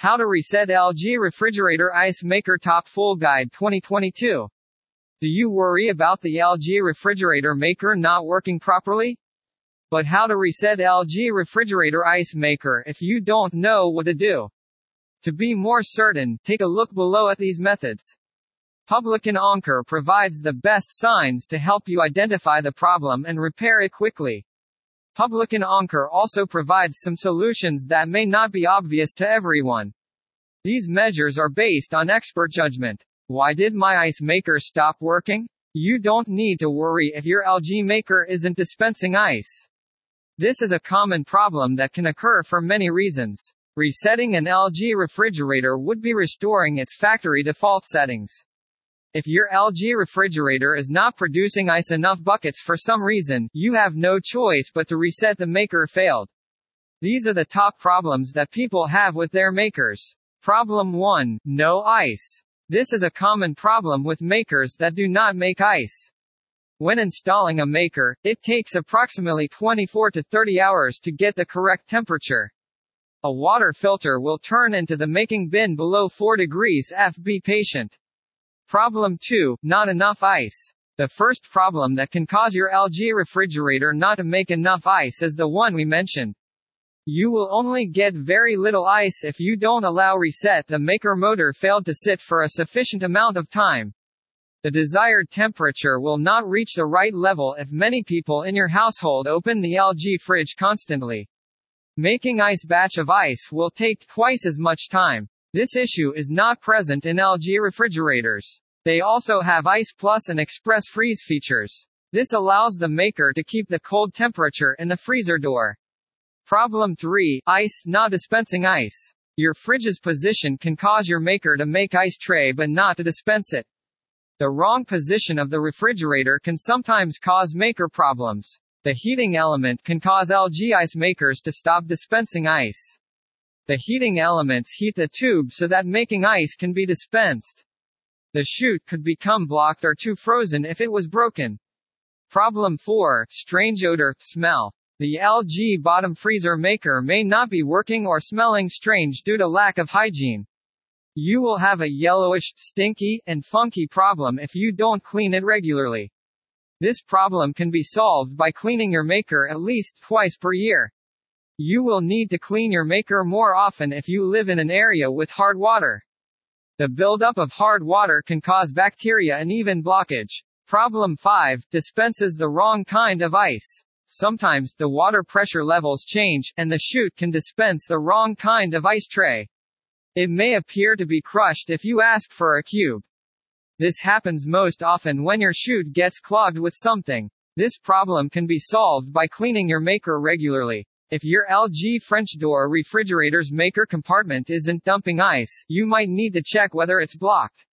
How to Reset LG Refrigerator Ice Maker Top Full Guide 2022. Do you worry about the LG refrigerator maker not working properly? But how to reset LG refrigerator ice maker if you don't know what to do? To be more certain, take a look below at these methods. Publican Onker provides the best signs to help you identify the problem and repair it quickly. Publican Onker also provides some solutions that may not be obvious to everyone. These measures are based on expert judgment. Why did my ice maker stop working? You don't need to worry if your LG maker isn't dispensing ice. This is a common problem that can occur for many reasons. Resetting an LG refrigerator would be restoring its factory default settings. If your LG refrigerator is not producing ice enough buckets for some reason, you have no choice but to reset the maker failed. These are the top problems that people have with their makers. Problem 1. No ice. This is a common problem with makers that do not make ice. When installing a maker, it takes approximately 24 to 30 hours to get the correct temperature. A water filter will turn into the making bin below 4 degrees F. Be patient. Problem 2. Not enough ice. The first problem that can cause your LG refrigerator not to make enough ice is the one we mentioned. You will only get very little ice if you don't allow reset the maker motor failed to sit for a sufficient amount of time. The desired temperature will not reach the right level if many people in your household open the LG fridge constantly. Making ice batch of ice will take twice as much time. This issue is not present in LG refrigerators. They also have Ice Plus and Express Freeze features. This allows the maker to keep the cold temperature in the freezer door. Problem 3. Ice, not dispensing ice. Your fridge's position can cause your maker to make ice tray but not to dispense it. The wrong position of the refrigerator can sometimes cause maker problems. The heating element can cause LG ice makers to stop dispensing ice. The heating elements heat the tube so that making ice can be dispensed. The chute could become blocked or too frozen if it was broken. Problem 4. Strange odor, smell. The LG bottom freezer maker may not be working or smelling strange due to lack of hygiene. You will have a yellowish, stinky, and funky problem if you don't clean it regularly. This problem can be solved by cleaning your maker at least twice per year. You will need to clean your maker more often if you live in an area with hard water. The buildup of hard water can cause bacteria and even blockage. Problem 5. Dispenses the wrong kind of ice. Sometimes, the water pressure levels change, and the chute can dispense the wrong kind of ice tray. It may appear to be crushed if you ask for a cube. This happens most often when your chute gets clogged with something. This problem can be solved by cleaning your maker regularly. If your LG French door refrigerator's maker compartment isn't dumping ice, you might need to check whether it's blocked.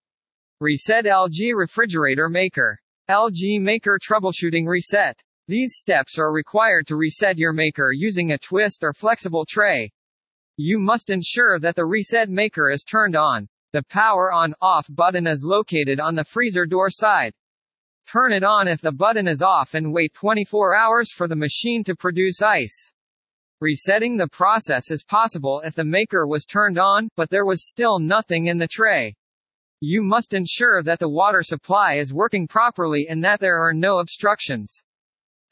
Reset LG refrigerator maker. LG maker troubleshooting reset. These steps are required to reset your maker using a twist or flexible tray. You must ensure that the reset maker is turned on. The power on/off button is located on the freezer door side. Turn it on if the button is off and wait 24 hours for the machine to produce ice. Resetting the process is possible if the maker was turned on, but there was still nothing in the tray. You must ensure that the water supply is working properly and that there are no obstructions.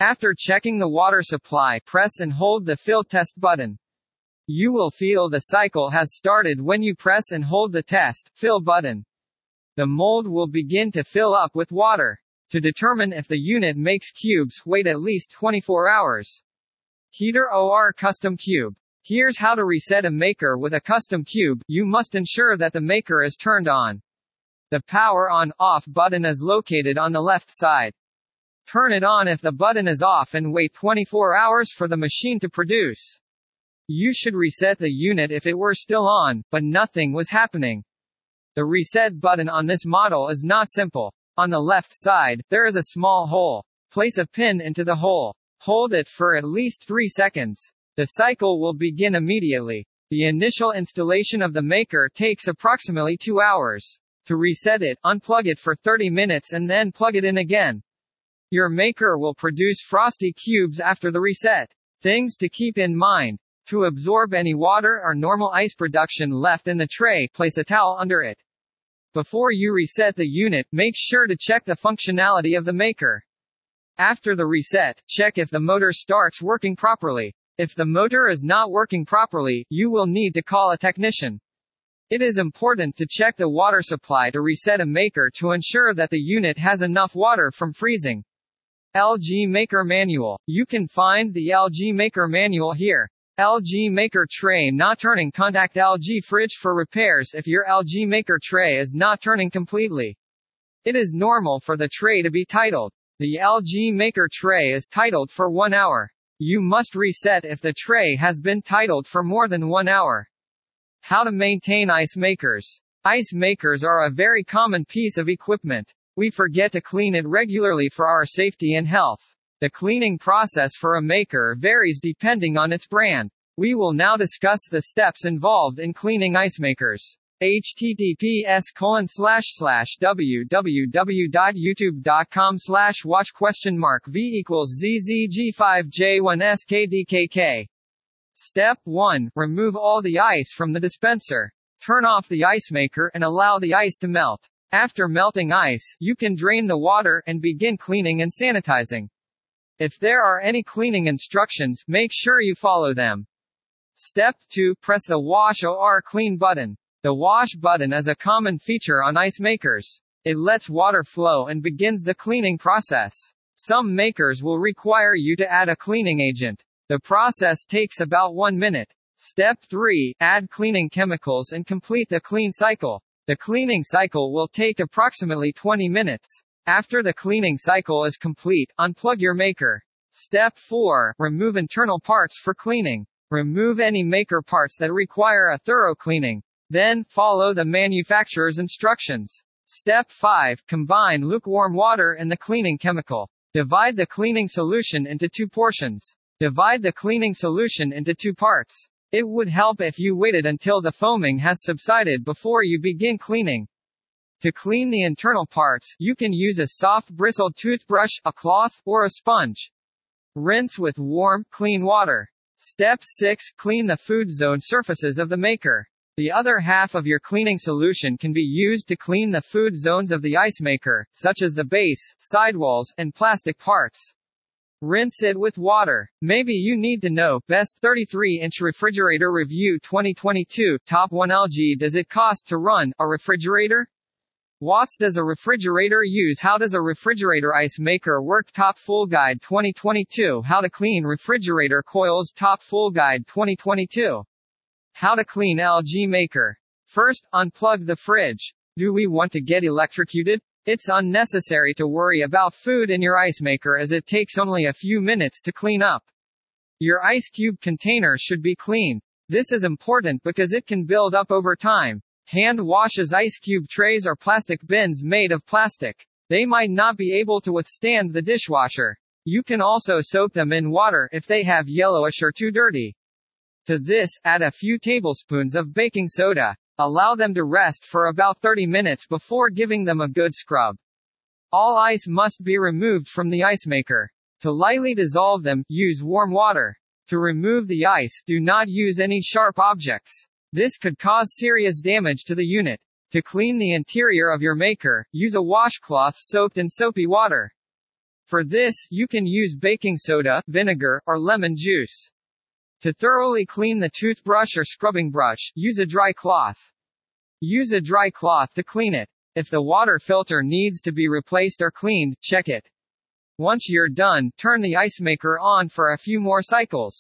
After checking the water supply, press and hold the fill test button. You will feel the cycle has started when you press and hold the test fill button. The mold will begin to fill up with water. To determine if the unit makes cubes, wait at least 24 hours. Heater or custom cube. Here's how to reset a maker with a custom cube. You must ensure that the maker is turned on. The power on/off button is located on the left side. Turn it on if the button is off and wait 24 hours for the machine to produce. You should reset the unit if it were still on, but nothing was happening. The reset button on this model is not simple. On the left side, there is a small hole. Place a pin into the hole. Hold it for at least 3 seconds. The cycle will begin immediately. The initial installation of the maker takes approximately 2 hours. To reset it, unplug it for 30 minutes and then plug it in again. Your maker will produce frosty cubes after the reset. Things to keep in mind. To absorb any water or normal ice production left in the tray, place a towel under it. Before you reset the unit, make sure to check the functionality of the maker. After the reset, check if the motor starts working properly. If the motor is not working properly, you will need to call a technician. It is important to check the water supply to reset a maker to ensure that the unit has enough water from freezing. LG Maker Manual. You can find the LG Maker Manual here. LG Maker Tray Not Turning. Contact LG Fridge for repairs if your LG Maker Tray is not turning completely. It is normal for the tray to be titled. The LG Maker Tray is titled for 1 hour. You must reset if the tray has been titled for more than 1 hour. How to maintain ice makers. Ice makers are a very common piece of equipment. We forget to clean it regularly for our safety and health. The cleaning process for a maker varies depending on its brand. We will now discuss the steps involved in cleaning ice makers. https://www.youtube.com/watch?v=zzg5j1skdkk. Step 1. Remove all the ice from the dispenser. Turn off the ice maker and allow the ice to melt. After melting ice, you can drain the water and begin cleaning and sanitizing. If there are any cleaning instructions, make sure you follow them. Step 2. Press the Wash or Clean button. The wash button is a common feature on ice makers. It lets water flow and begins the cleaning process. Some makers will require you to add a cleaning agent. The process takes about 1 minute. Step 3. Add cleaning chemicals and complete the clean cycle. The cleaning cycle will take approximately 20 minutes. After the cleaning cycle is complete, unplug your maker. Step 4. Remove internal parts for cleaning. Remove any maker parts that require a thorough cleaning. Then, follow the manufacturer's instructions. Step 5. Combine lukewarm water and the cleaning chemical. Divide the cleaning solution into 2 portions. Divide the cleaning solution into 2 parts. It would help if you waited until the foaming has subsided before you begin cleaning. To clean the internal parts, you can use a soft bristled toothbrush, a cloth, or a sponge. Rinse with warm, clean water. Step 6. Clean the food zone surfaces of the maker. The other half of your cleaning solution can be used to clean the food zones of the ice maker, such as the base, sidewalls, and plastic parts. Rinse it with water. Maybe you need to know. Best 33-inch refrigerator review 2022. Top 1. LG. Does it cost to run a refrigerator? Watts does a refrigerator use? How does a refrigerator ice maker work? Top Full Guide 2022. How to clean refrigerator coils. Top Full Guide 2022. How to clean LG maker. First, unplug the fridge. Do we want to get electrocuted? It's unnecessary to worry about food in your ice maker as it takes only a few minutes to clean up. Your ice cube container should be clean. This is important because it can build up over time. Hand washes ice cube trays or plastic bins made of plastic. They might not be able to withstand the dishwasher. You can also soak them in water if they have yellowish or too dirty. To this, add a few tablespoons of baking soda. Allow them to rest for about 30 minutes before giving them a good scrub. All ice must be removed from the ice maker. To lightly dissolve them, use warm water. To remove the ice, do not use any sharp objects. This could cause serious damage to the unit. To clean the interior of your maker, use a washcloth soaked in soapy water. For this, you can use baking soda, vinegar, or lemon juice. To thoroughly clean the toothbrush or scrubbing brush, use a dry cloth. Use a dry cloth to clean it. If the water filter needs to be replaced or cleaned, check it. Once you're done, turn the ice maker on for a few more cycles.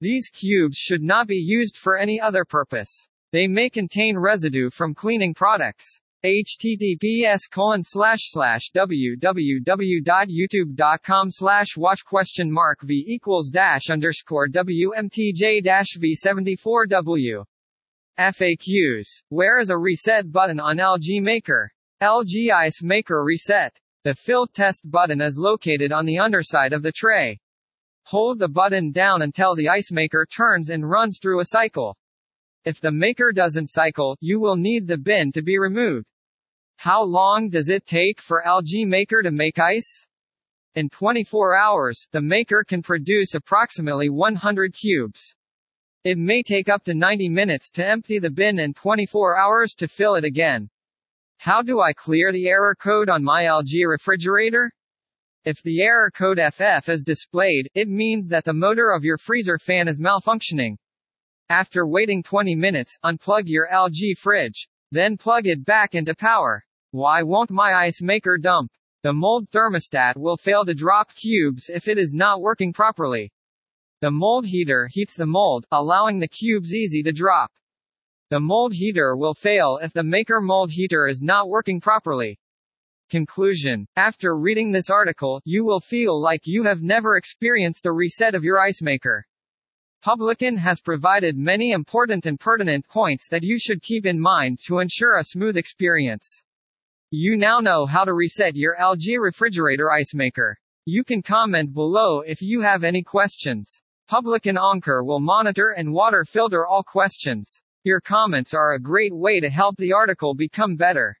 These cubes should not be used for any other purpose. They may contain residue from cleaning products. https://www.youtube.com/watch?v=-wmtj-v74w. FAQs. Where is a reset button on LG Maker? LG Ice Maker Reset. The fill test button is located on the underside of the tray. Hold the button down until the ice maker turns and runs through a cycle. If the maker doesn't cycle, you will need the bin to be removed. How long does it take for LG maker to make ice? In 24 hours, the maker can produce approximately 100 cubes. It may take up to 90 minutes to empty the bin and 24 hours to fill it again. How do I clear the error code on my LG refrigerator? If the error code FF is displayed, it means that the motor of your freezer fan is malfunctioning. After waiting 20 minutes, unplug your LG fridge. Then plug it back into power. Why won't my ice maker dump? The mold thermostat will fail to drop cubes if it is not working properly. The mold heater heats the mold, allowing the cubes easy to drop. The mold heater will fail if the maker mold heater is not working properly. Conclusion. After reading this article, you will feel like you have never experienced a reset of your ice maker. Publican has provided many important and pertinent points that you should keep in mind to ensure a smooth experience. You now know how to reset your LG refrigerator ice maker. You can comment below if you have any questions. Publican Onker will monitor and water filter all questions. Your comments are a great way to help the article become better.